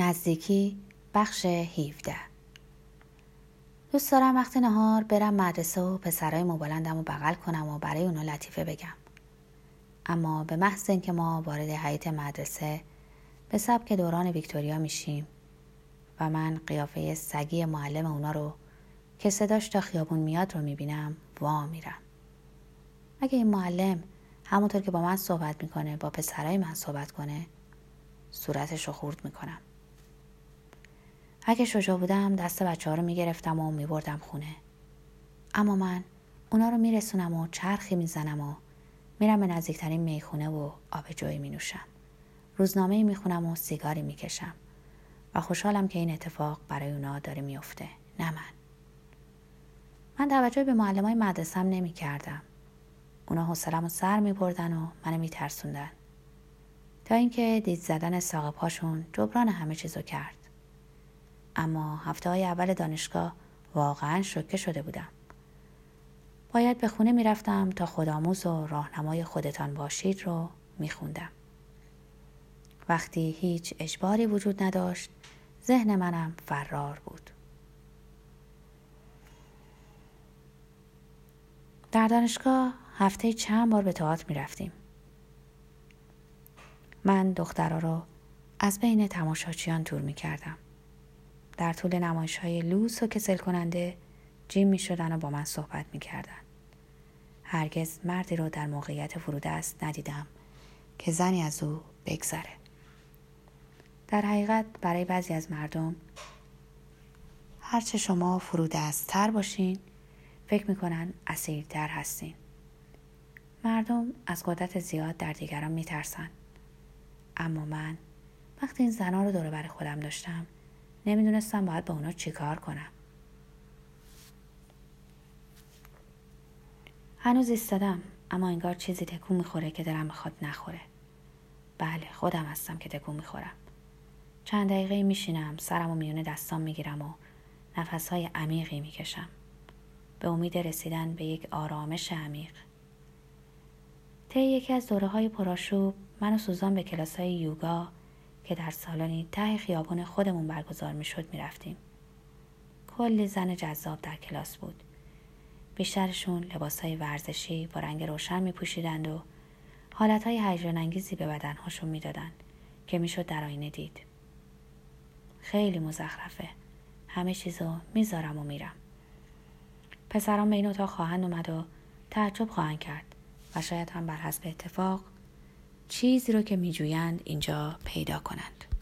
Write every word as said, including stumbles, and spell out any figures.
نزدیکی بخش هفده. دوست دارم وقتی نهار برم مدرسه و پسرای موبلندم رو بغل کنم و برای اونا لطیفه بگم. اما به محض اینکه ما وارد حیاط مدرسه به سبک دوران ویکتوریا میشیم و من قیافه سگی معلم اونا رو که صداش تا خیابون میاد رو میبینم وا میرم. اگه این معلم همونطور که با من صحبت میکنه با پسرای من صحبت کنه، صورتش رو خورد میکنم. اگه شجاع بودم دست بچه‌ها رو میگرفتم و میبردم خونه. اما من اونا رو میرسونم و چرخی میزنم و میرم به نزدیکترین میخونه و آبجویی مینوشم. روزنامه‌ای میخونم و سیگاری میکشم و خوشحالم که این اتفاق برای اونا داره میفته، نه من. من توجه به معلمای مدرسه‌ام نمی‌کردم. اونا حوصله‌مو سر می‌بردن و منو میترسوندن. تا اینکه دید زدن ساق پاشون جبران همه چیزو کرد. اما هفته‌های اول دانشگاه واقعاً شوکه شده بودم. باید به خونه میرفتم تا خودآموز و راهنمای خودتان باشید رو میخوندم. وقتی هیچ اجباری وجود نداشت، ذهن منم فرار بود. در دانشگاه هفته چند بار به تئاتر میرفتیم. من دخترها رو از بین تماشاچیان تور میکردم. در طول نمایش‌های لوس و کسل کننده جیم می‌شدن و با من صحبت می‌کردن. هرگز مردی رو در موقعیت فرودست ندیدم که زنی از او بگذره. در حقیقت برای بعضی از مردم هرچه شما فرودست‌تر باشین فکر می‌کنن اسیرتر هستین. مردم از قدرت زیاد در دیگران می‌ترسن. اما من وقتی این زن‌ها رو دور بر خودم داشتم نمیدونستم باید با اونا چی کار کنم. هنوز ایستادم، اما انگار چیزی تکون میخوره که دلم بخواد نخوره. بله، خودم هستم که تکون میخورم. چند دقیقه میشینم، سرمو میونه دستام میگیرم و نفسهای عمیقی میکشم به امید رسیدن به یک آرامش عمیق. طی یکی از دوره‌های پرآشوب من و سوزان به کلاس‌های یوگا که در سالنی ته خیابان خودمون برگزار میشد میرفتیم. کلی زن جذاب در کلاس بود. بیشترشون لباسهای ورزشی با رنگ روشن میپوشیدند و حالتهای هیجان انگیزی به بدنهاشون میدادند که میشد در آینه دید. خیلی مزخرفه. همه چیزو میذارم و میرم. پسران به این اتاق خواهند اومد و تعجب خواهند کرد و شاید هم بر حسب اتفاق چیزی رو که میجویند اینجا پیدا کنند.